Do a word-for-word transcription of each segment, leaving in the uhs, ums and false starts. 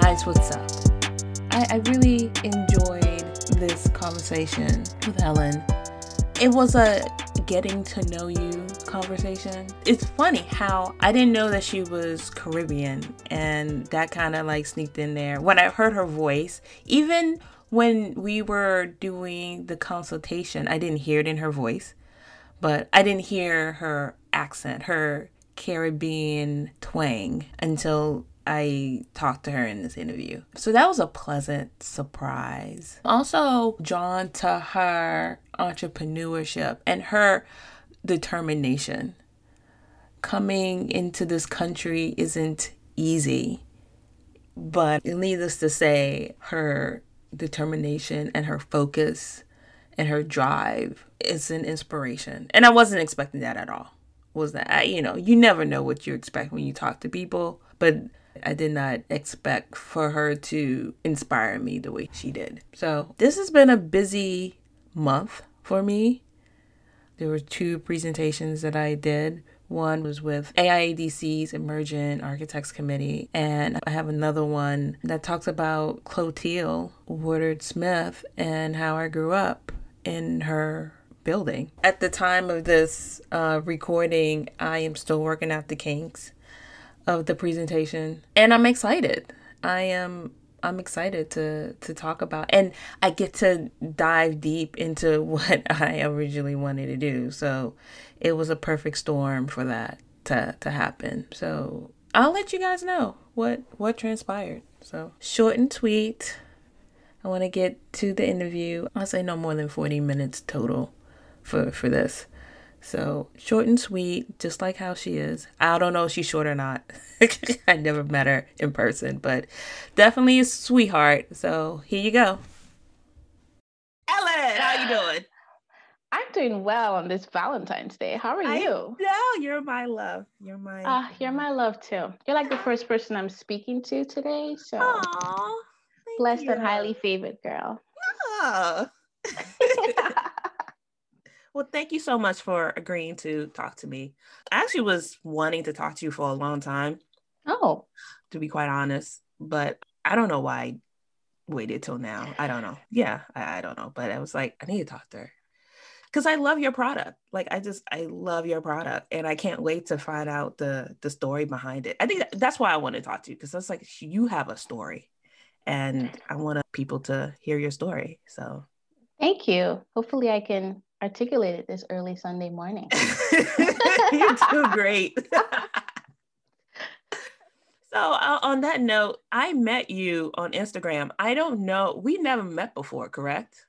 guys, what's up? I, I really enjoyed this conversation with Helen. It was a getting to know you conversation. It's funny how I didn't know that she was Caribbean, and that kind of like sneaked in there when I heard her voice. Even when we were doing the consultation, I didn't hear it in her voice, but I didn't hear her accent, her Caribbean twang, until I talked to her in this interview. So that was a pleasant surprise. Also drawn to her entrepreneurship and her determination. Coming into this country isn't easy, but needless to say, her determination and her focus and her drive is an inspiration. And I wasn't expecting that at all. Was that I, you know, you never know what you expect when you talk to people, but I did not expect for her to inspire me the way she did. So this has been a busy month for me. There were two presentations that I did. One was with A I A D C's Emergent Architects Committee, and I have another one that talks about Clotilde Woodard Smith and how I grew up in her building. At the time of this uh, recording, I am still working out the kinks of the presentation, and I'm excited. I am I'm excited to to talk about, and I get to dive deep into what I originally wanted to do. So it was a perfect storm for that to, to happen. So I'll let you guys know what, what transpired. So short and sweet. I want to get to the interview. I'll say no more than forty minutes total for, for this. So short and sweet, just like how she is. I don't know if she's short or not. I never met her in person, but definitely a sweetheart. So here you go. Ellen, how you doing? I'm doing well on this Valentine's Day. How are I you? No, you're my love. You're my. Ah, uh, you're my love too. You're like the first person I'm speaking to today. So Aww, blessed you. And highly favored, girl. No. Well, thank you so much for agreeing to talk to me. I actually was wanting to talk to you for a long time. Oh. To be quite honest, but I don't know why I waited till now. I don't know. Yeah, I, I don't know. But I was like, I need to talk to her because I love your product. Like, I just, I love your product, and I can't wait to find out the the story behind it. I think that's why I want to talk to you, because it's like, you have a story, and I want people to hear your story. So. Thank you. Hopefully I can articulate it this early Sunday morning. You're too great. So uh, on that note, I met you on Instagram. I don't know. We never met before, correct?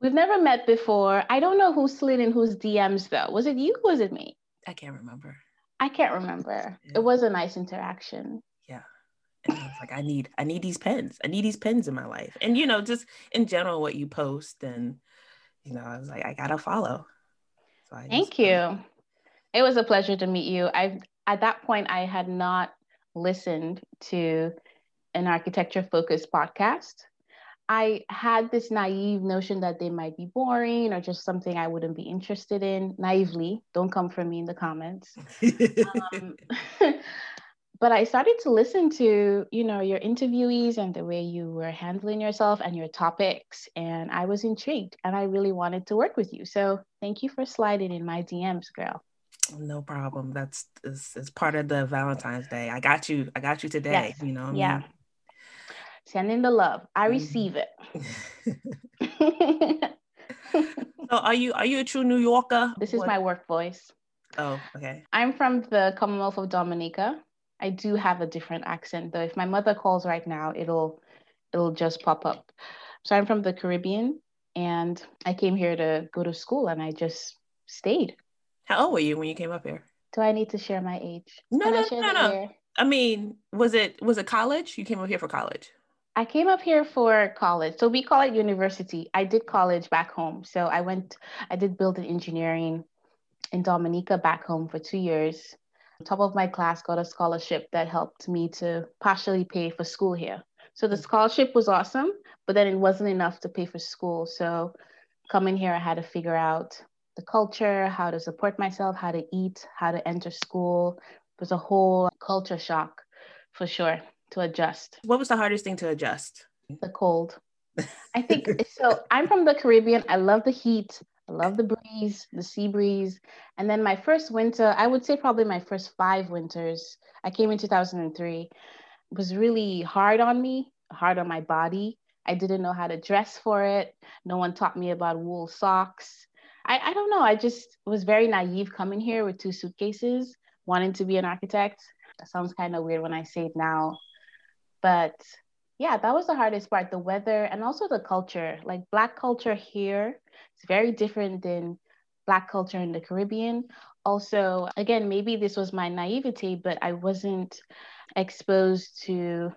We've never met before. I don't know who slid in whose D Ms though. Was it you? Or was it me? I can't remember. I can't remember. Yeah. It was a nice interaction. Yeah. And I was like, I need, I need these pins. I need these pins in my life. And, you know, just in general, what you post, and, you know, I was like, I gotta follow. So I Thank just, you. Uh, it was a pleasure to meet you. I at that point I had not listened to an architecture-focused podcast. I had this naive notion that they might be boring or just something I wouldn't be interested in. Naively, don't come for me in the comments. um, But I started to listen to, you know, your interviewees and the way you were handling yourself and your topics. And I was intrigued, and I really wanted to work with you. So thank you for sliding in my D Ms, girl. No problem. That's it's, it's part of the Valentine's Day. I got you. I got you today. Yes. You know what I mean? Yeah. Sending the love. I receive it. So are you, are you a true New Yorker? This is what? My work voice. Oh, okay. I'm from the Commonwealth of Dominica. I do have a different accent, though. If my mother calls right now, it'll it'll just pop up. So I'm from the Caribbean, and I came here to go to school, and I just stayed. How old were you when you came up here? Do I need to share my age? No, no, no, no. I mean, was it was it college? You came up here for college? I came up here for college. So we call it university. I did college back home. So I went, I did building engineering in Dominica back home for two years. Top of my class got a scholarship that helped me to partially pay for school here. So the scholarship was awesome, but then it wasn't enough to pay for school. So coming here, I had to figure out the culture, how to support myself, how to eat, how to enter school. It was a whole culture shock for sure. to adjust. What was the hardest thing to adjust? The cold. I think so. I'm from the Caribbean. I love the heat. I love the breeze, the sea breeze. And then my first winter, I would say probably my first five winters, I came in two thousand three, was really hard on me, hard on my body. I didn't know how to dress for it. No one taught me about wool socks. I, I don't know. I just was very naive coming here with two suitcases, wanting to be an architect. That sounds kind of weird when I say it now. But yeah, that was the hardest part, the weather and also the culture. Like Black culture here, it's very different than Black culture in the Caribbean. Also, again, maybe this was my naivety, but I wasn't exposed to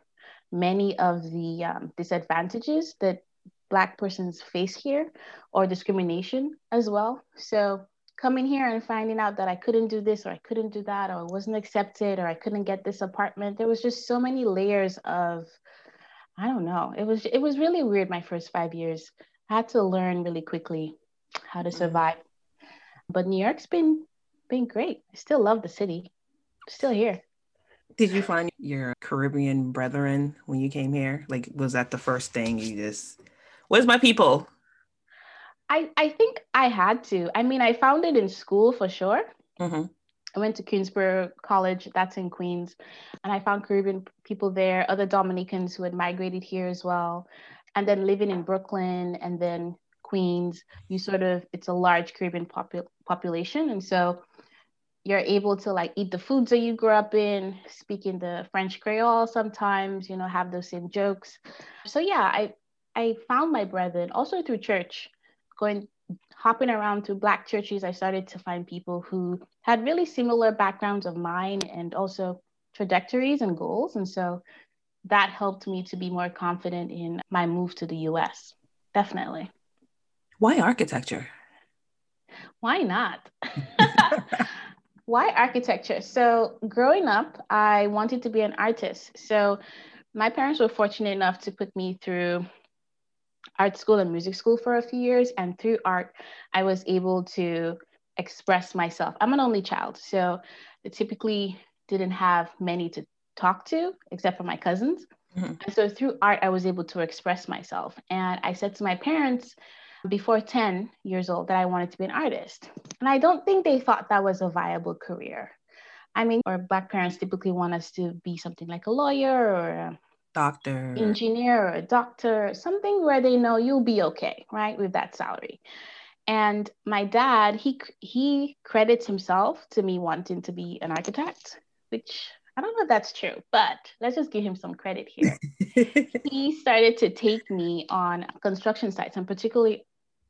many of the um, disadvantages that Black persons face here, or discrimination as well. So coming here and finding out that I couldn't do this or I couldn't do that, or I wasn't accepted or I couldn't get this apartment, there was just so many layers of, I don't know. It was it was really weird my first five years. I had to learn really quickly how to survive. But New York's been been great. I still love the city. I'm still here. Did you find your Caribbean brethren when you came here? Like, was that the first thing you just, where's my people? I, I think I had to. I mean, I found it in school for sure. Mm-hmm. I went to Queensborough College, that's in Queens, and I found Caribbean people there, other Dominicans who had migrated here as well. And then living in Brooklyn and then Queens, you sort of, it's a large Caribbean popu- population. And so you're able to like eat the foods that you grew up in, speak in the French Creole sometimes, you know, have those same jokes. So yeah, I, I found my brethren also through church, going hopping around through Black churches. I started to find people who had really similar backgrounds of mine and also trajectories and goals. And so that helped me to be more confident in my move to the U S. Definitely. Why architecture? Why not? Why architecture? So growing up, I wanted to be an artist. So my parents were fortunate enough to put me through art school and music school for a few years. And through art, I was able to express myself. I'm an only child, so I typically didn't have many to talk to, except for my cousins. Mm-hmm. And so through art, I was able to express myself. And I said to my parents before ten years old that I wanted to be an artist. And I don't think they thought that was a viable career. I mean, our Black parents typically want us to be something like a lawyer or a doctor, engineer, or a doctor, something where they know you'll be okay, right, with that salary. And my dad, he he credits himself to me wanting to be an architect, which I don't know if that's true, but let's just give him some credit here. He started to take me on construction sites, and particularly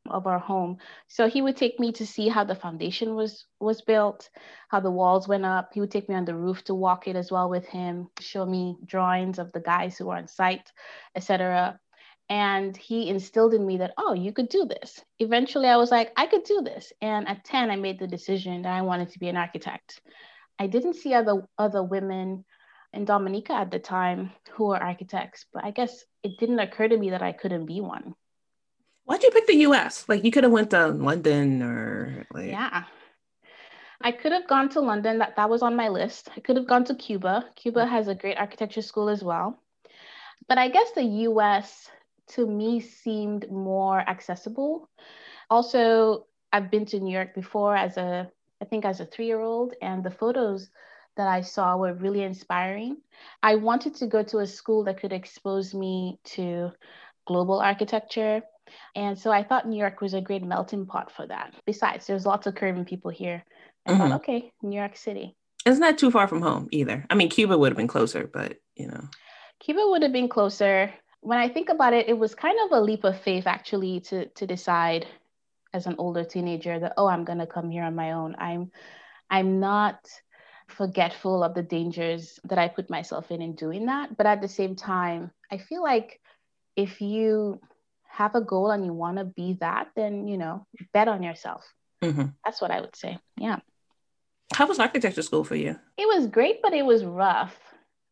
of our home. So he would take me to see how the foundation was was built, how the walls went up. He would take me on the roof to walk it as well with him, show me drawings of the guys who were on site, et cetera. And he instilled in me that, oh, you could do this. Eventually I was like, I could do this. And at ten, I made the decision that I wanted to be an architect. I didn't see other other women in Dominica at the time who were architects, but I guess it didn't occur to me that I couldn't be one. Why'd you pick the U S? Like you could have went to London or like... Yeah, I could have gone to London. That, that was on my list. I could have gone to Cuba. Cuba has a great architecture school as well. But I guess the U S to me seemed more accessible. Also, I've been to New York before as a, I think as a three-year-old, and the photos that I saw were really inspiring. I wanted to go to a school that could expose me to global architecture. And so I thought New York was a great melting pot for that. Besides, there's lots of Caribbean people here. I mm-hmm. thought, okay, New York City. It's not too far from home either. I mean, Cuba would have been closer, but you know. Cuba would have been closer. When I think about it, it was kind of a leap of faith actually to, to decide as an older teenager that, oh, I'm going to come here on my own. I'm, I'm not forgetful of the dangers that I put myself in in doing that. But at the same time, I feel like if you have a goal and you want to be that, then, you know, bet on yourself. Mm-hmm. That's what I would say. Yeah. How was architecture school for you? It was great, but it was rough.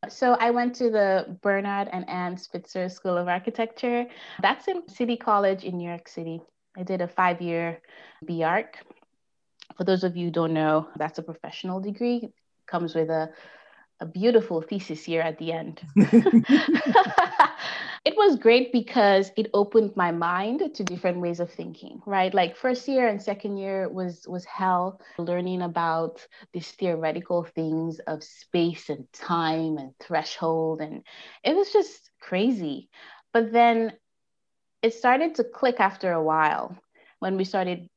So I went to the Bernard and Anne Spitzer School of Architecture. That's in City College in New York City. I did a five-year B Arch. For those of you who don't know, that's a professional degree. It comes with a a beautiful thesis year at the end. It was great because it opened my mind to different ways of thinking, right? Like first year and second year was, was hell, learning about these theoretical things of space and time and threshold. And it was just crazy. But then it started to click after a while when we started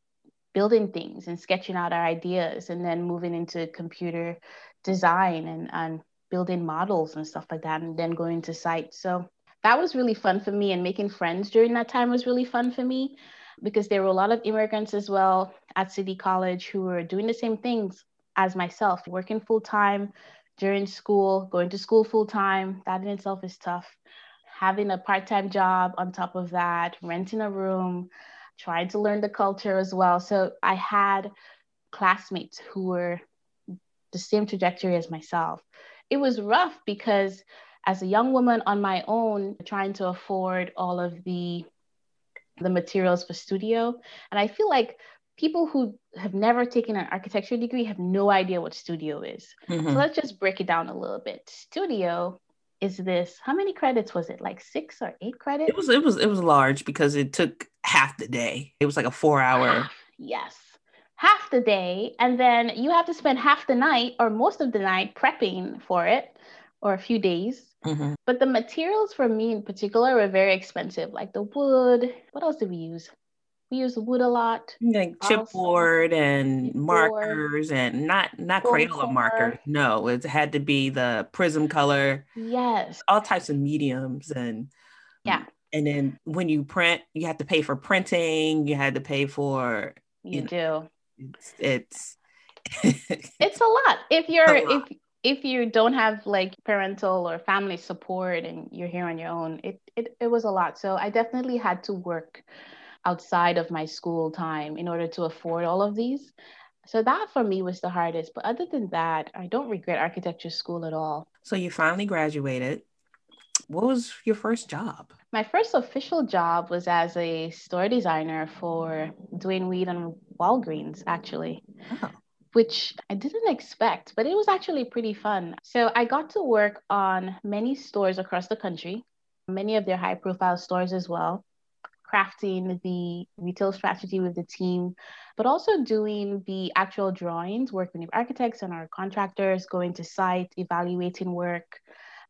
building things and sketching out our ideas and then moving into computer design and, and building models and stuff like that, and then going to site. So that was really fun for me, and making friends during that time was really fun for me because there were a lot of immigrants as well at City College who were doing the same things as myself, working full time during school, going to school full time. That in itself is tough. Having a part-time job on top of that, renting a room, trying to learn the culture as well. So I had classmates who were the same trajectory as myself. It was rough because as a young woman on my own, trying to afford all of the, the materials for studio. And I feel like people who have never taken an architecture degree have no idea what studio is. Mm-hmm. So let's just break it down a little bit. Studio is this, how many credits was it? Like six or eight credits? It was, it was, it was large because it took half the day. It was like a four hour. Half, yes. Half the day. And then you have to spend half the night or most of the night prepping for it, or a few days. Mm-hmm. But the materials for me in particular were very expensive, like the wood. What else did we use? We used wood a lot. Like chipboard and chipboard. markers and not, not Crayola marker. No, it had to be the prism color. Yes. All types of mediums. And yeah. And then when you print, you have to pay for printing. You had to pay for. You, you do. Know, it's, it's, it's a lot. If you're, if If you don't have like parental or family support and you're here on your own, it, it it was a lot. So I definitely had to work outside of my school time in order to afford all of these. So that for me was the hardest. But other than that, I don't regret architecture school at all. So you finally graduated. What was your first job? My first official job was as a store designer for Dwayne Weed and Walgreens, actually. Oh. Which I didn't expect, but it was actually pretty fun. So I got to work on many stores across the country, many of their high profile stores as well, crafting the retail strategy with the team, but also doing the actual drawings, working with architects and our contractors, going to site, evaluating work,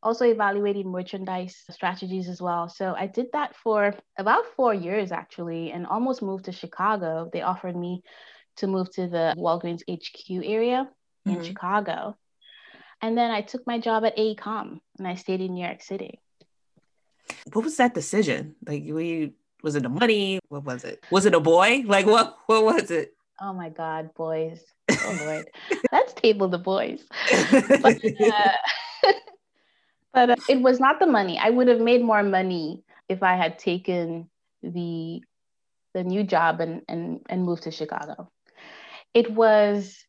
also evaluating merchandise strategies as well. So I did that for about four years actually, and almost moved to Chicago. They offered me to move to the Walgreens H Q area in mm-hmm. Chicago. And then I took my job at AECOM and I stayed in New York City. What was that decision? Like, we, was it the money? What was it? Was it a boy? Like, what, what was it? Oh my God, boys. Oh Lord. Let's table the boys. But, uh, but uh, it was not the money. I would have made more money if I had taken the the new job and, and, and moved to Chicago. It was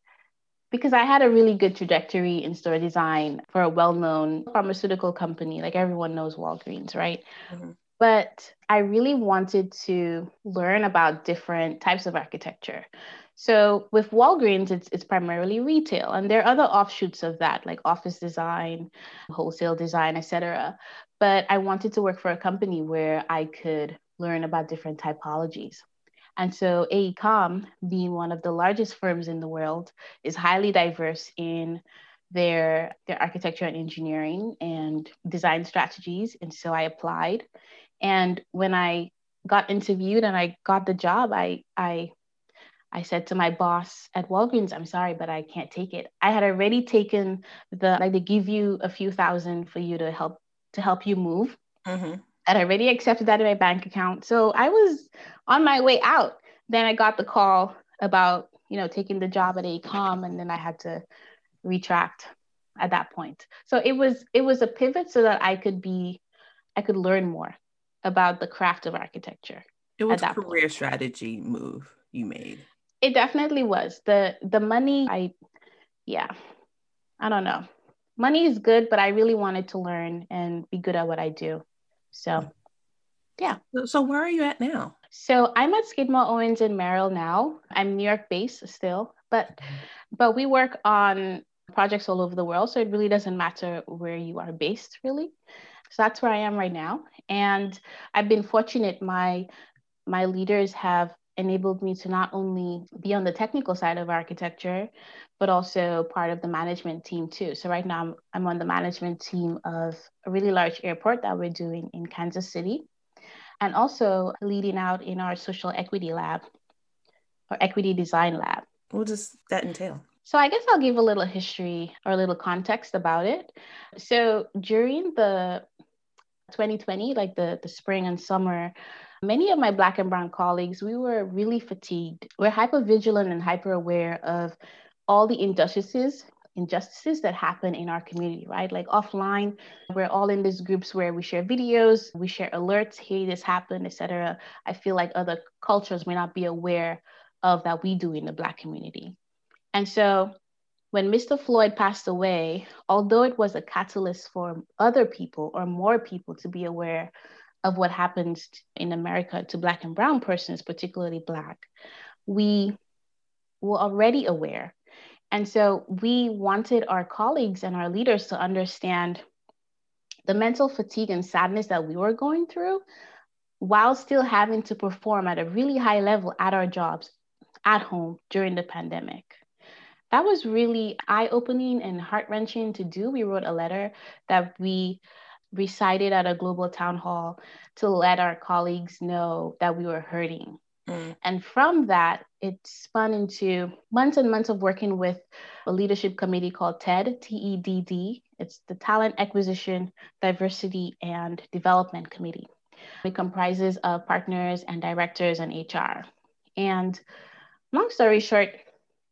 because I had a really good trajectory in store design for a well-known pharmaceutical company. Like everyone knows Walgreens, right? Mm-hmm. But I really wanted to learn about different types of architecture. So with Walgreens, it's, it's primarily retail. And there are other offshoots of that, like office design, wholesale design, et cetera. But I wanted to work for a company where I could learn about different typologies. And so AECOM, being one of the largest firms in the world, is highly diverse in their, their architecture and engineering and design strategies. And so I applied. And when I got interviewed and I got the job, I, I, I said to my boss at Walgreens, I'm sorry, but I can't take it. I had already taken the, like they give you a few thousand for you to help, to help you move. Mm-hmm. I'd already accepted that in my bank account. So I was on my way out. Then I got the call about, you know, taking the job at AECOM, and then I had to retract at that point. So it was, it was a pivot so that I could be, I could learn more about the craft of architecture. It was a career strategy move you made. It definitely was. The, the money, I, yeah, I don't know. Money is good, but I really wanted to learn and be good at what I do. So, yeah. So where are you at now? So I'm at Skidmore, Owings and Merrill now. I'm New York based still, but but we work on projects all over the world. So it really doesn't matter where you are based, really. So that's where I am right now. And I've been fortunate. My, my leaders have enabled me to not only be on the technical side of architecture, but also part of the management team too. So right now I'm, I'm on the management team of a really large airport that we're doing in Kansas City, and also leading out in our social equity lab or equity design lab. What does that entail? So I guess I'll give a little history or a little context about it. So during the twenty twenty, like the, the spring and summer, many of my Black and Brown colleagues, we were really fatigued. We're hyper-vigilant and hyper-aware of all the injustices, injustices that happen in our community, right? Like offline, we're all in these groups where we share videos, we share alerts, hey, this happened, et cetera. I feel like other cultures may not be aware of that we do in the Black community. And so when Mister Floyd passed away, although it was a catalyst for other people or more people to be aware of what happens in America to Black and Brown persons, particularly Black, we were already aware. And so we wanted our colleagues and our leaders to understand the mental fatigue and sadness that we were going through while still having to perform at a really high level at our jobs at home during the pandemic. That was really eye-opening and heart-wrenching to do. We wrote a letter that we recited at a global town hall to let our colleagues know that we were hurting. Mm. And from that, it spun into months and months of working with a leadership committee called TED, T E D D. It's the Talent Acquisition, Diversity, and Development Committee. It comprises of partners and directors and H R. And long story short,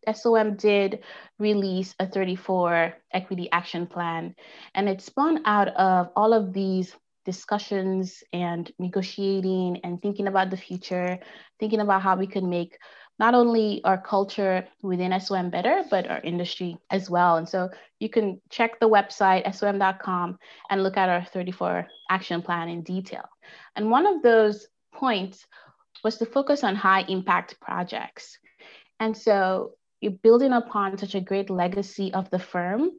S O M did release a thirty-four equity action plan, and it spun out of all of these discussions and negotiating and thinking about the future, thinking about how we could make not only our culture within S O M better, but our industry as well. And so you can check the website, S O M dot com, and look at our thirty-four action plan in detail. And one of those points was to focus on high impact projects. And so you're building upon such a great legacy of the firm,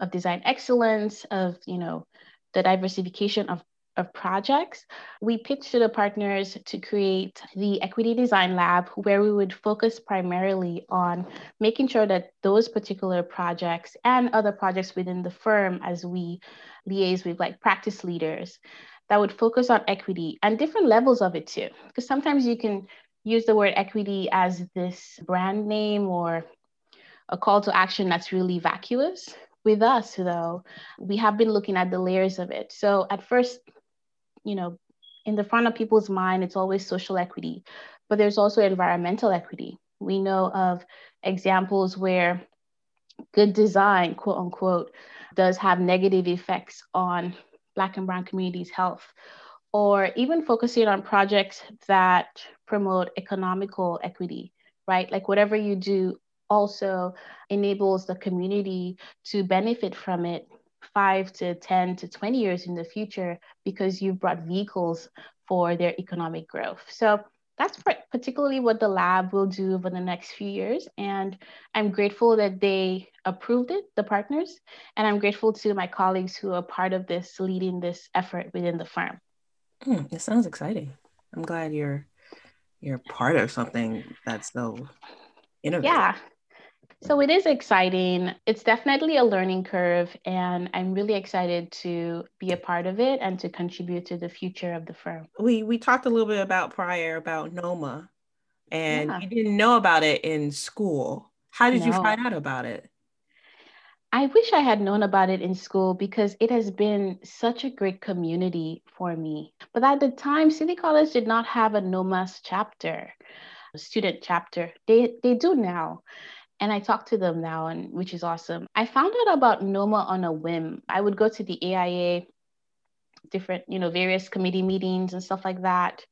of design excellence, of, you know, the diversification of, of projects. We pitched to the partners to create the Equity Design Lab, where we would focus primarily on making sure that those particular projects and other projects within the firm, as we liaise with like practice leaders, that would focus on equity and different levels of it too. Because sometimes you can use the word equity as this brand name or a call to action that's really vacuous. With us, though, we have been looking at the layers of it. So at first, you know, in the front of people's mind, it's always social equity, but there's also environmental equity. We know of examples where good design, quote unquote, does have negative effects on Black and Brown communities' health, or even focusing on projects that promote economical equity, right? Like whatever you do also enables the community to benefit from it five to ten to twenty years in the future because you've brought vehicles for their economic growth. So that's particularly what the lab will do over the next few years. And I'm grateful that they approved it, the partners, and I'm grateful to my colleagues who are part of this, leading this effort within the firm. Mm, it sounds exciting. I'm glad you're you're part of something that's so innovative. Yeah. So it is exciting. It's definitely a learning curve, and I'm really excited to be a part of it and to contribute to the future of the firm. We we talked a little bit about prior about NOMA, and yeah. You didn't know about it in school. How did no. you find out about it? I wish I had known about it in school because it has been such a great community for me. But at the time, City College did not have a NOMAS chapter, a student chapter. They they do now. And I talk to them now, and which is awesome. I found out about NOMA on a whim. I would go to the A I A, different, you know, various committee meetings and stuff like that.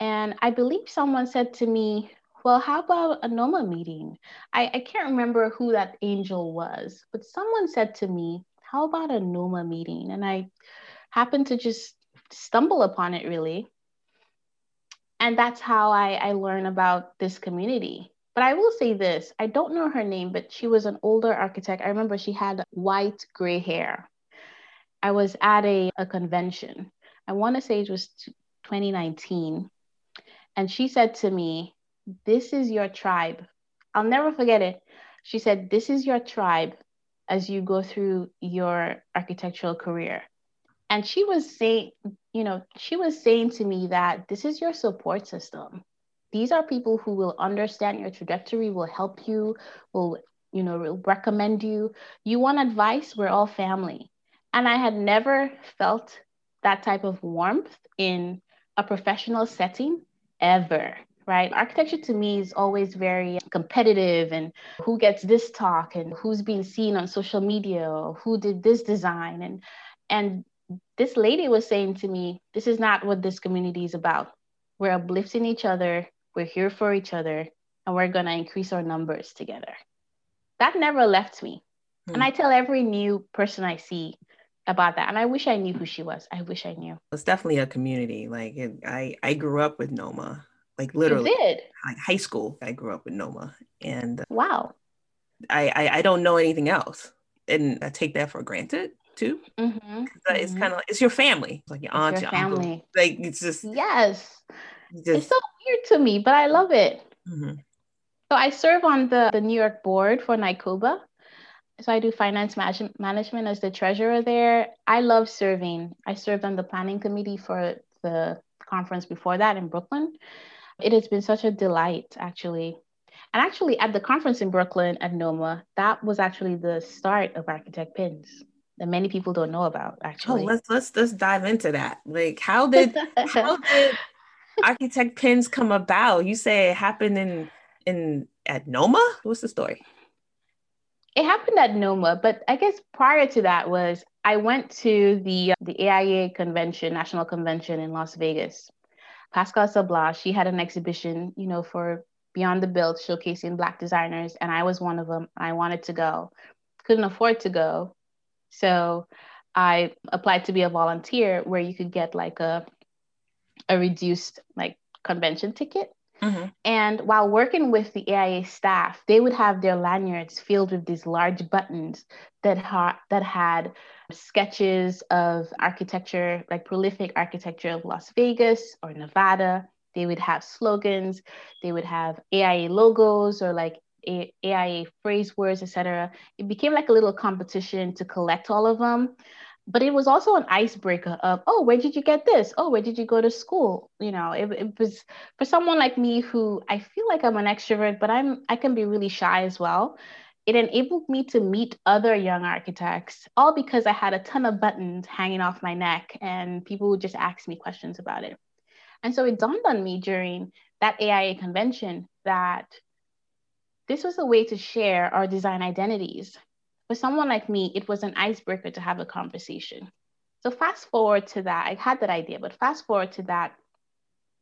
And I believe someone said to me, well, how about a NOMA meeting? I, I can't remember who that angel was, but someone said to me, how about a NOMA meeting? And I happened to just stumble upon it, really. And that's how I, I learned about this community. But I will say this, I don't know her name, but she was an older architect. I remember she had white gray hair. I was at a, a convention. I want to say it was twenty nineteen. And she said to me, "This is your tribe." I'll never forget it. She said, "This is your tribe as you go through your architectural career." And she was saying, you know, she was saying to me that this is your support system. These are people who will understand your trajectory, will help you, will, you know, will recommend you. You want advice? We're all family. And I had never felt that type of warmth in a professional setting ever, right? Architecture to me is always very competitive, and who gets this talk and who's being seen on social media or who did this design. And, and this lady was saying to me, this is not what this community is about. We're uplifting each other. We're here for each other, and we're going to increase our numbers together. That never left me. Mm. And I tell every new person I see about that. And I wish I knew who she was. I wish I knew. It's definitely a community. Like it, I, I grew up with NOMA, like literally. You did? Like high school, I grew up with NOMA. And wow. I, I, I don't know anything else. And I take that for granted too. Mm-hmm. It's mm-hmm. kind of like, it's your family. It's like your aunt, it's your, your family. Uncle. Like it's just. Yes. Just, it's so weird to me, but I love it. Mm-hmm. So I serve on the, the New York board for NYCUBA. So I do finance manage- management as the treasurer there. I love serving. I served on the planning committee for the conference before that in Brooklyn. It has been such a delight, actually. And actually at the conference in Brooklyn at NOMA, that was actually the start of Architect PINS that many people don't know about, actually. Oh, let's let's let's dive into that. Like how did how did Architect PINS come about? You say it happened in in at NOMA? What's the story? It happened at NOMA, but I guess prior to that was I went to the the A I A convention, national convention in Las Vegas. Pascal Sabla, she had an exhibition, you know, for Beyond the Build, showcasing Black designers, and I was one of them. I wanted to go, couldn't afford to go, so I applied to be a volunteer, where you could get like a a reduced like convention ticket. Mm-hmm. And while working with the A I A staff, they would have their lanyards filled with these large buttons that, ha- that had sketches of architecture, like prolific architecture of Las Vegas or Nevada. They would have slogans. They would have A I A logos or like A- AIA phrase words, et cetera. It became like a little competition to collect all of them. But it was also an icebreaker of, oh, where did you get this? Oh, where did you go to school? You know, it, it was for someone like me who I feel like I'm an extrovert, but I'm I can be really shy as well. It enabled me to meet other young architects, all because I had a ton of buttons hanging off my neck and people would just ask me questions about it. And so it dawned on me during that A I A convention that this was a way to share our design identities. For someone like me, it was an icebreaker to have a conversation. So fast forward to that, I had that idea, but fast forward to that,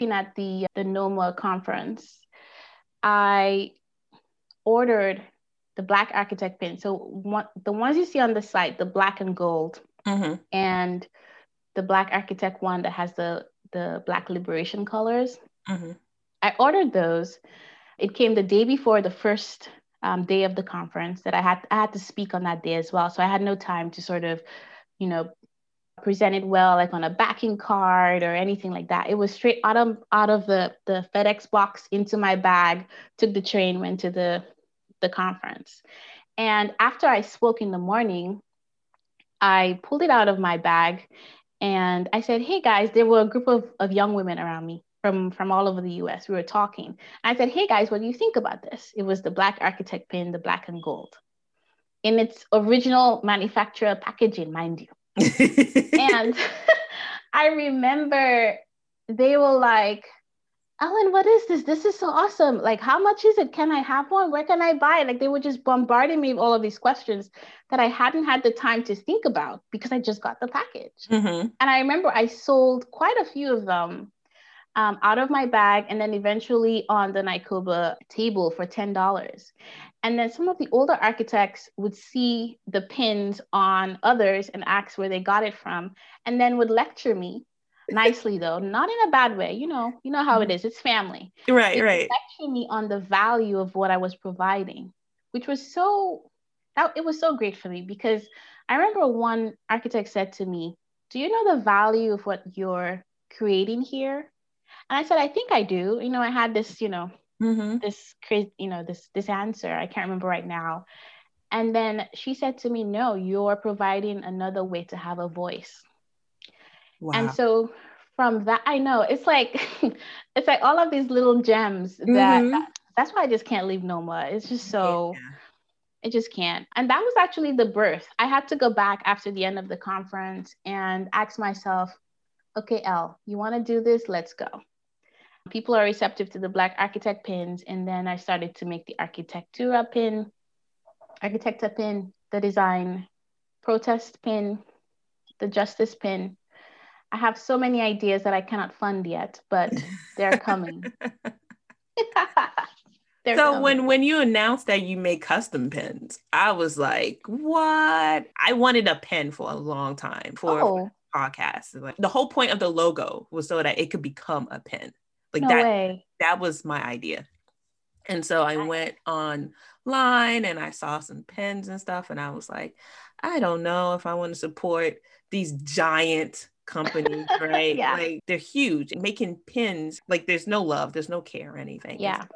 you know, at the, the NOMA conference, I ordered the Black Architect pin. So one, the ones you see on the site, the black and gold, mm-hmm. and the Black Architect one that has the, the Black Liberation colors. Mm-hmm. I ordered those. It came the day before the first Um, day of the conference that I had I had to speak on that day as well. So I had no time to sort of, you know, present it well, like on a backing card or anything like that. It was straight out of out of the, the FedEx box into my bag, took the train, went to the, the conference. And after I spoke in the morning, I pulled it out of my bag and I said, "Hey guys," there were a group of, of young women around me. From, from all over the U S. We were talking. I said, "Hey guys, what do you think about this?" It was the Black Architect pin, the black and gold, in its original manufacturer packaging, mind you. And I remember they were like, "Ellen, what is this? This is so awesome. Like, how much is it? Can I have one? Where can I buy it?" Like, they were just bombarding me with all of these questions that I hadn't had the time to think about because I just got the package. Mm-hmm. And I remember I sold quite a few of them Um, out of my bag, and then eventually on the NYCUBA table for ten dollars. And then some of the older architects would see the pins on others and ask where they got it from, and then would lecture me nicely though, not in a bad way. You know, you know how it is. It's family. Right, it right. Lectured me on the value of what I was providing, which was so, that it was so great for me, because I remember one architect said to me, "Do you know the value of what you're creating here?" And I said, "I think I do." You know, I had this, you know, mm-hmm. this crazy, you know, this this answer. I can't remember right now. And then she said to me, "No, you're providing another way to have a voice." Wow. And so from that, I know it's like, it's like all of these little gems that, mm-hmm. that that's why I just can't leave NOMA. It's just so, yeah. It just can't. And that was actually the birth. I had to go back after the end of the conference and ask myself, okay, Elle, you want to do this? Let's go. People are receptive to the Black Architect pins. And then I started to make the Architectura pin, Architecta pin, the design, protest pin, the justice pin. I have so many ideas that I cannot fund yet, but they're coming. they're so coming. when when you announced that you make custom pins, I was like, what? I wanted a pin for a long time for oh. a podcast. Like, the whole point of the logo was so that it could become a pin. Like no that way. That was my idea. And so I went online and I saw some pins and stuff, and I was like, I don't know if I want to support these giant companies, right? yeah. Like they're huge. Making pins, like there's no love, there's no care or anything. Yeah. So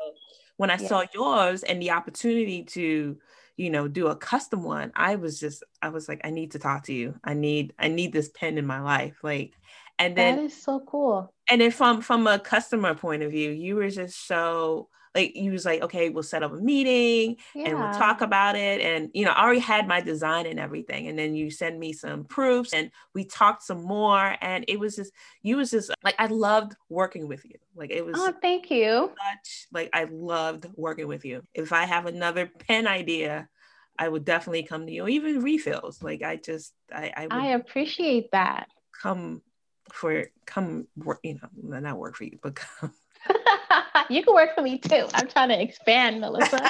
when I yeah. saw yours and the opportunity to, you know, do a custom one, I was just, I was like, I need to talk to you. I need, I need this pin in my life. Like, and then that is so cool. And then from from a customer point of view, you were just so like, you was like, okay, we'll set up a meeting yeah. and we'll talk about it. And, you know, I already had my design and everything. And then you send me some proofs and we talked some more. And it was just, you was just like, I loved working with you. Like it was. Oh, thank you. Such, like, I loved working with you. If I have another pen idea, I would definitely come to you. Even refills. Like I just, I, I, would I appreciate that. Come for, come work, you know, not work for you, but come. You can work for me too. I'm trying to expand, Melissa.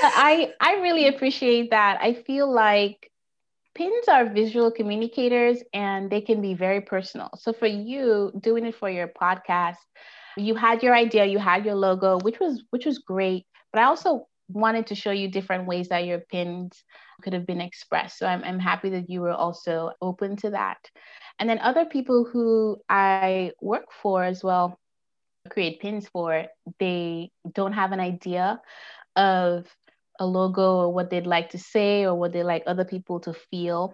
I I really appreciate that. I feel like pins are visual communicators and they can be very personal. So for you doing it for your podcast, you had your idea, you had your logo, which was which was great. But I also wanted to show you different ways that your pins could have been expressed. So I'm I'm happy that you were also open to that. And then other people who I work for as well, create pins for, they don't have an idea of a logo or what they'd like to say or what they like other people to feel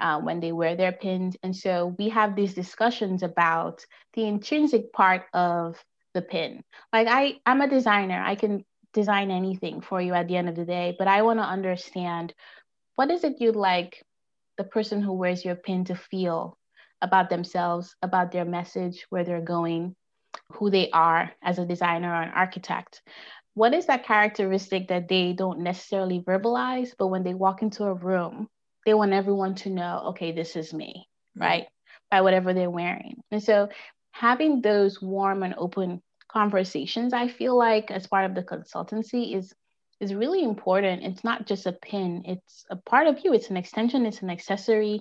uh, when they wear their pins. And so we have these discussions about the intrinsic part of the pin. Like I, I'm a designer. I can design anything for you at the end of the day, but I want to understand, what is it you'd like the person who wears your pin to feel about themselves, about their message, where they're going, who they are as a designer or an architect? What is that characteristic that they don't necessarily verbalize, but when they walk into a room, they want everyone to know, okay, this is me, right? By whatever they're wearing. And so having those warm and open conversations, I feel like as part of the consultancy is, is really important. It's not just a pin, it's a part of you, it's an extension, it's an accessory,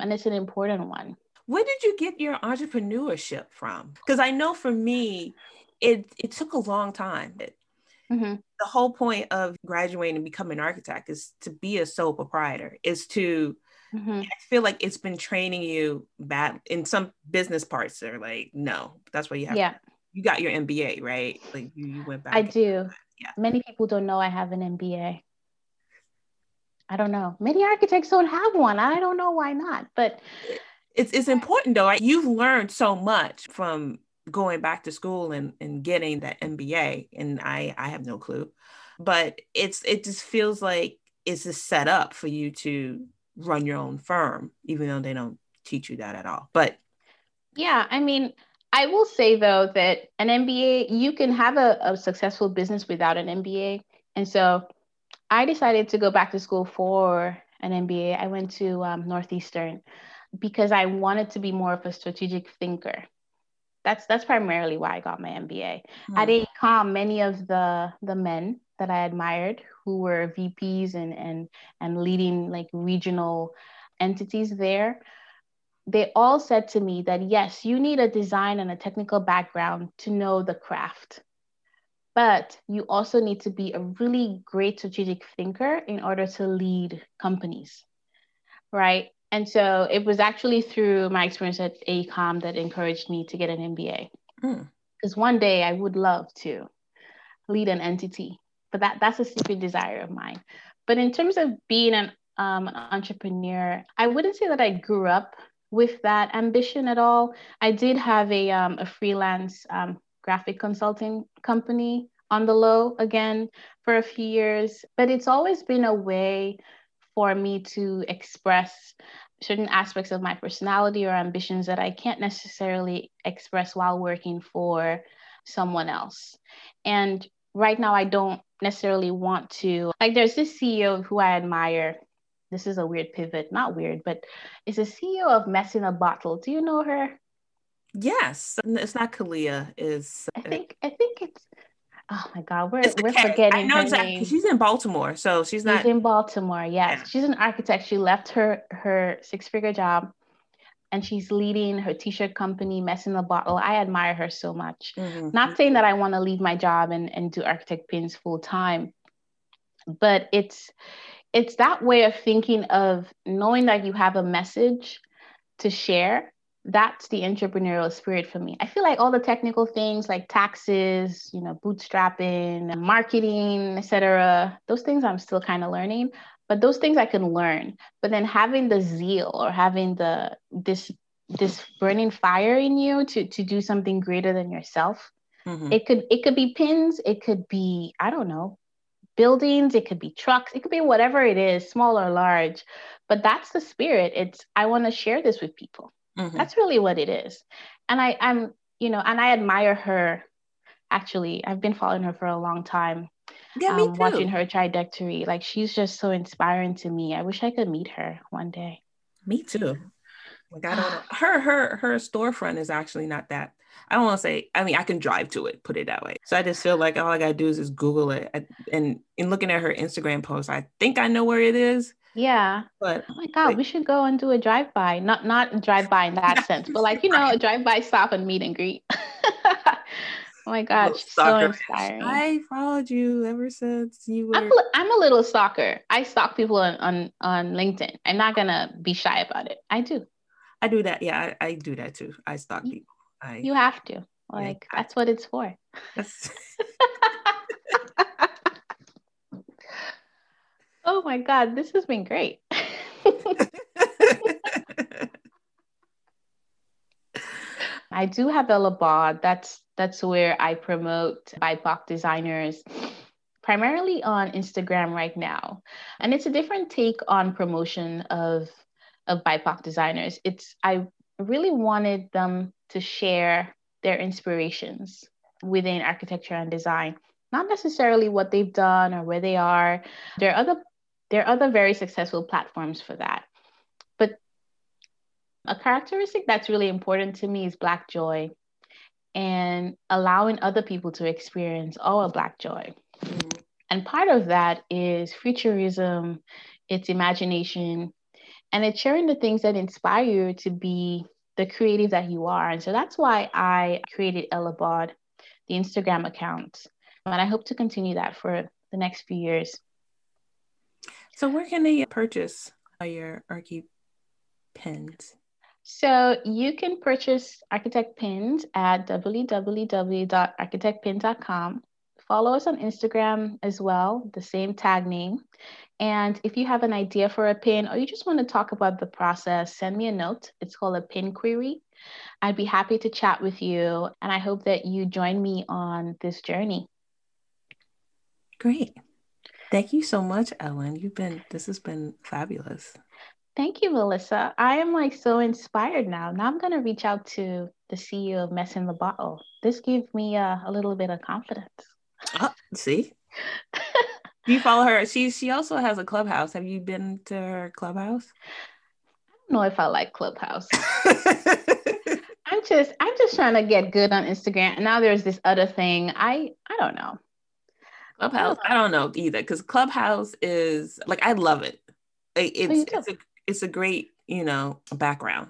and it's an important one. Where did you get your entrepreneurship from? Because I know for me, it it took a long time. It, mm-hmm. The whole point of graduating and becoming an architect is to be a sole proprietor, is to, mm-hmm. I feel like it's been training you bad in some business parts. They're like, no, that's what you have. Yeah. You got your M B A, right? Like you, you went back. I do. Yeah. Many people don't know I have an M B A. I don't know. Many architects don't have one. I don't know why not, but it's it's important though. Right? You've learned so much from going back to school and, and getting that M B A, and I, I have no clue, but it's it just feels like it's just set up for you to run your own firm, even though they don't teach you that at all. But yeah, I mean, I will say though that an M B A, you can have a, a successful business without an M B A, and so I decided to go back to school for an M B A. I went to um, Northeastern because I wanted to be more of a strategic thinker. That's that's primarily why I got my M B A. Mm-hmm. At AECOM, many of the, the men that I admired who were V Ps and, and, and leading like regional entities there, they all said to me that, yes, you need a design and a technical background to know the craft, but you also need to be a really great strategic thinker in order to lead companies, right? And so it was actually through my experience at AECOM that encouraged me to get an M B A. Because mm. one day I would love to lead an entity, but that, that's a secret desire of mine. But in terms of being an, um, an entrepreneur, I wouldn't say that I grew up with that ambition at all. I did have a, um, a freelance um, graphic consulting company on the low again for a few years, but it's always been a way for me to express certain aspects of my personality or ambitions that I can't necessarily express while working for someone else. And right now I don't necessarily want to, like there's this C E O who I admire. This is a weird pivot, not weird, but it's a C E O of Mess in a Bottle. Do you know her? Yes. It's not Kalia. Is I think I think it's, oh my God, we're, we're forgetting I know her exactly. name. She's in Baltimore, so she's not. She's in Baltimore, yes. Yeah. She's an architect. She left her, her six-figure job, and she's leading her t-shirt company, Mess in a Bottle. I admire her so much. Mm-hmm. Not saying that I want to leave my job and, and do Architect Pins full-time, but it's it's that way of thinking of knowing that you have a message to share. That's the entrepreneurial spirit for me. I feel like all the technical things like taxes, you know, bootstrapping, marketing, et cetera, those things I'm still kind of learning, but those things I can learn. But then having the zeal or having the this this burning fire in you to to do something greater than yourself. Mm-hmm. It could it could be pins, it could be, I don't know, buildings, it could be trucks, it could be whatever it is, small or large, but that's the spirit. It's, I want to share this with people. Mm-hmm. That's really what it is. And I, I'm, you know, and I admire her. Actually, I've been following her for a long time. Yeah, um, me too. Watching her trajectory. Like, she's just so inspiring to me. I wish I could meet her one day. Me too. Like, I don't know. Her, her, her storefront is actually not that. I don't want to say, I mean, I can drive to it, put it that way. So I just feel like all I got to do is just Google it. I, and in looking at her Instagram post, I think I know where it is. Yeah. But oh my God, like, we should go and do a drive-by. Not not drive-by in that sense, but like, you know, a drive-by stop and meet and greet. Oh my God, she's so inspiring. I followed you ever since you were... I'm, I'm a little stalker. I stalk people on, on, on LinkedIn. I'm not going to be shy about it. I do. I do that. Yeah, I, I do that too. I stalk you, people. I, you have to. Like, yeah, that's I, what it's for. That's... Oh my God, this has been great. I do have Ellabodé. That's that's where I promote B I P O C designers, primarily on Instagram right now. And it's a different take on promotion of, of B I P O C designers. It's I really wanted them to share their inspirations within architecture and design, not necessarily what they've done or where they are. There are other There are other very successful platforms for that. But a characteristic that's really important to me is Black joy and allowing other people to experience our Black joy. Mm-hmm. And part of that is futurism, it's imagination, and it's sharing the things that inspire you to be the creative that you are. And so that's why I created Ellabodé, the Instagram account. And I hope to continue that for the next few years. So where can they purchase your Archie Pins? So you can purchase Architect Pins at w w w dot architect pin dot com. Follow us on Instagram as well, the same tag name. And if you have an idea for a pin or you just want to talk about the process, send me a note. It's called a pin query. I'd be happy to chat with you. And I hope that you join me on this journey. Great. Thank you so much, Ellen. You've been, this has been fabulous. Thank you, Melissa. I am like so inspired now. Now I'm going to reach out to the C E O of Mess in the Bottle. This gave me uh, a little bit of confidence. Oh, see? Do you follow her? She, she also has a clubhouse. Have you been to her clubhouse? I don't know if I like Clubhouse. I'm just, I'm just trying to get good on Instagram. And now there's this other thing. I, I don't know. Clubhouse, I don't know either, because Clubhouse is like, I love it. It's, oh, it's, a, it's a great, you know, background.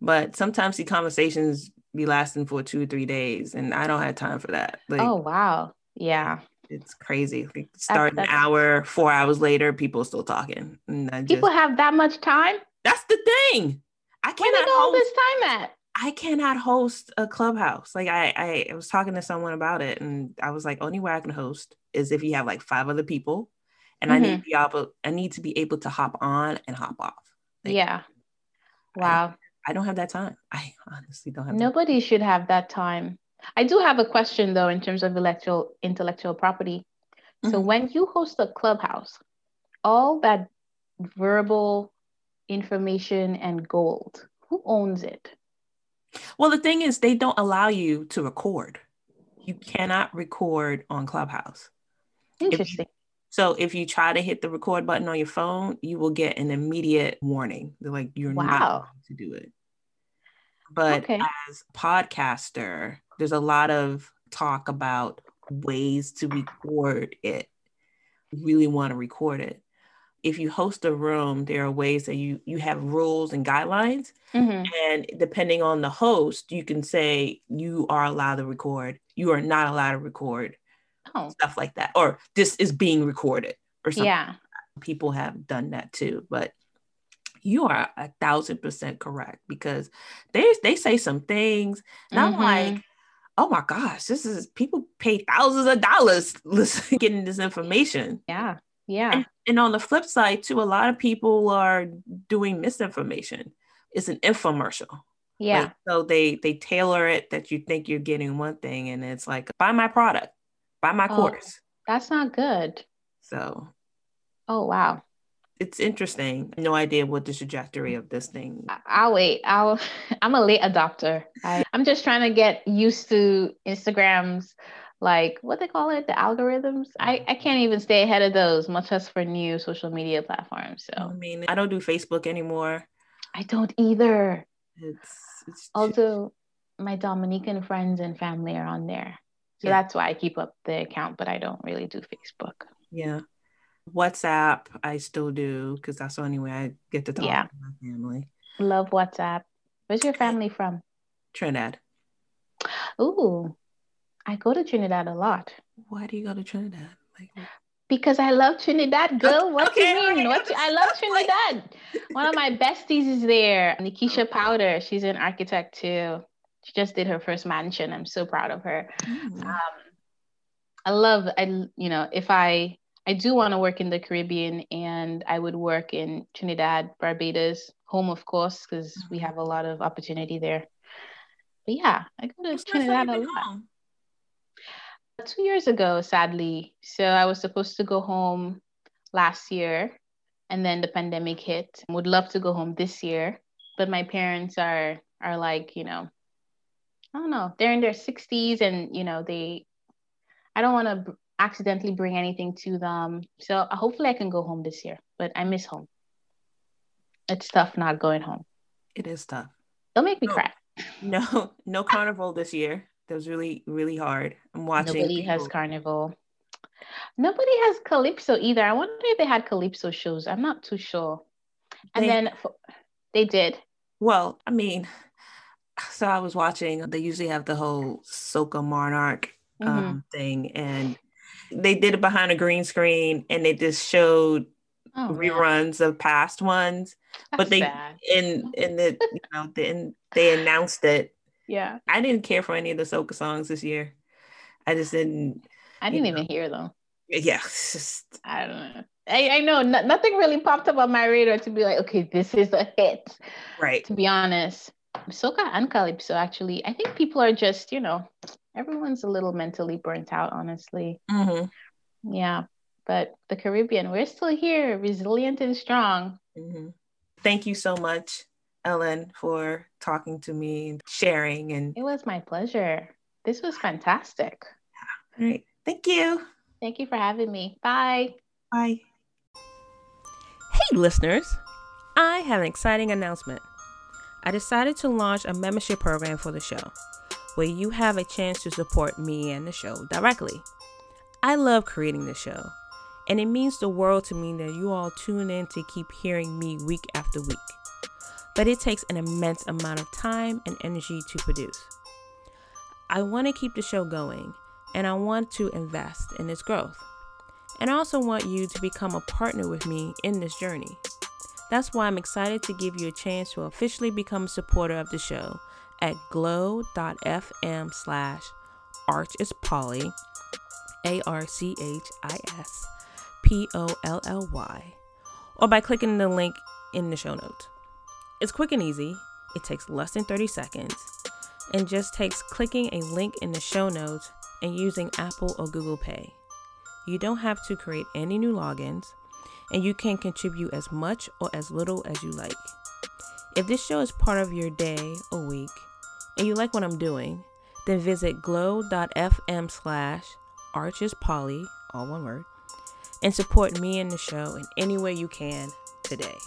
But sometimes the conversations be lasting for two or three days, and I don't have time for that. Like, oh, wow. Yeah. It's crazy. Like, start that's, that's, an hour, four hours later, people are still talking. And I just, people have that much time? That's the thing. I cannot Where did all this time at? I cannot host a clubhouse. Like I, I, I was talking to someone about it, and I was like, only way I can host is if you have like five other people, and mm-hmm. I need to be able, I need to be able to hop on and hop off. Like, yeah. Wow. I, I don't have that time. I honestly don't have. Nobody that. Should have that time. I do have a question though, in terms of intellectual intellectual property. Mm-hmm. So when you host a clubhouse, all that verbal information and gold, who owns it? Well, the thing is, they don't allow you to record. You cannot record on Clubhouse. Interesting. If you, so if you try to hit the record button on your phone, you will get an immediate warning. They're like, you're wow. not allowed to do it. But okay. as a podcaster, there's a lot of talk about ways to record it. You really want to record it. If you host a room, there are ways that you you have rules and guidelines. Mm-hmm. And depending on the host, you can say you are allowed to record, you are not allowed to record, oh. stuff like that. Or this is being recorded or something. Yeah. Like, people have done that too. But you are a thousand percent correct, because they they say some things. And mm-hmm. I'm like, oh my gosh, this is, people pay thousands of dollars getting this information. Yeah. Yeah. And, and on the flip side too, a lot of people are doing misinformation. It's an infomercial. Yeah. Like, so they, they tailor it that you think you're getting one thing, and it's like, buy my product, buy my oh, course. That's not good. So. Oh, wow. It's interesting. No idea what the trajectory of this thing. I, I'll wait. I'll, I'm a late adopter. I, I'm just trying to get used to Instagram's, like what they call it, the algorithms. I, I can't even stay ahead of those, much less for new social media platforms. So I mean, I don't do Facebook anymore. I don't either. It's, it's although my Dominican friends and family are on there. So yeah. that's why I keep up the account, but I don't really do Facebook. Yeah. WhatsApp, I still do, because that's the only way I get to talk yeah. to my family. Love WhatsApp. Where's your family from? Trinidad. Ooh. I go to Trinidad a lot. Why do you go to Trinidad? Like, because I love Trinidad, girl. What okay, do you mean? What you, I love Trinidad. One of my besties is there, Nikisha okay. Powder. She's an architect too. She just did her first mansion. I'm so proud of her. Mm. Um, I love, I you know, if I, I do want to work in the Caribbean, and I would work in Trinidad, Barbados, home of course, because mm. we have a lot of opportunity there. But yeah, I go to That's Trinidad a lot. Home. Two years ago, sadly. So I was supposed to go home last year, and then the pandemic hit. Would love to go home this year, but my parents are are like, you know, I don't know. They're in their sixties, and you know, they. I don't want to b- accidentally bring anything to them. So hopefully, I can go home this year. But I miss home. It's tough not going home. It is tough. Don't make me no, cry. No, no carnival this year. That was really, really hard. I'm watching. Nobody people. has Carnival. Nobody has Calypso either. I wonder if they had Calypso shows. I'm not too sure. And they, then they did. Well, I mean, so I was watching, they usually have the whole Soca Monarch um, mm-hmm. thing, and they did it behind a green screen, and they just showed oh, reruns man. of past ones. That's but they, sad. in, in the, you know, then they announced it. Yeah. I didn't care for any of the Soca songs this year. I just didn't. I didn't you know. even hear them. Yeah. Just, I don't know. I, I know no, nothing really popped up on my radar to be like, okay, this is a hit. Right. To be honest, Soca and Calypso, actually, I think people are just, you know, everyone's a little mentally burnt out, honestly. Mm-hmm. Yeah. But the Caribbean, we're still here, resilient and strong. Mm-hmm. Thank you so much, Ellen, for talking to me and sharing. And it was my pleasure. This was fantastic. All right. Thank you. Thank you for having me. Bye. Bye. Hey, listeners. I have an exciting announcement. I decided to launch a membership program for the show where you have a chance to support me and the show directly. I love creating this show, and it means the world to me that you all tune in to keep hearing me week after week. but it takes an immense amount of time and energy to produce. I want to keep the show going, and I want to invest in its growth. And I also want you to become a partner with me in this journey. That's why I'm excited to give you a chance to officially become a supporter of the show at glow.fm slash arch is poly, A R C H I S, P O L L Y, or by clicking the link in the show notes. It's quick and easy. It takes less than thirty seconds and just takes clicking a link in the show notes and using Apple or Google Pay. You don't have to create any new logins, and you can contribute as much or as little as you like. If this show is part of your day or week, and you like what I'm doing, then visit glow.fm slash archespoly, all one word, and support me and the show in any way you can today.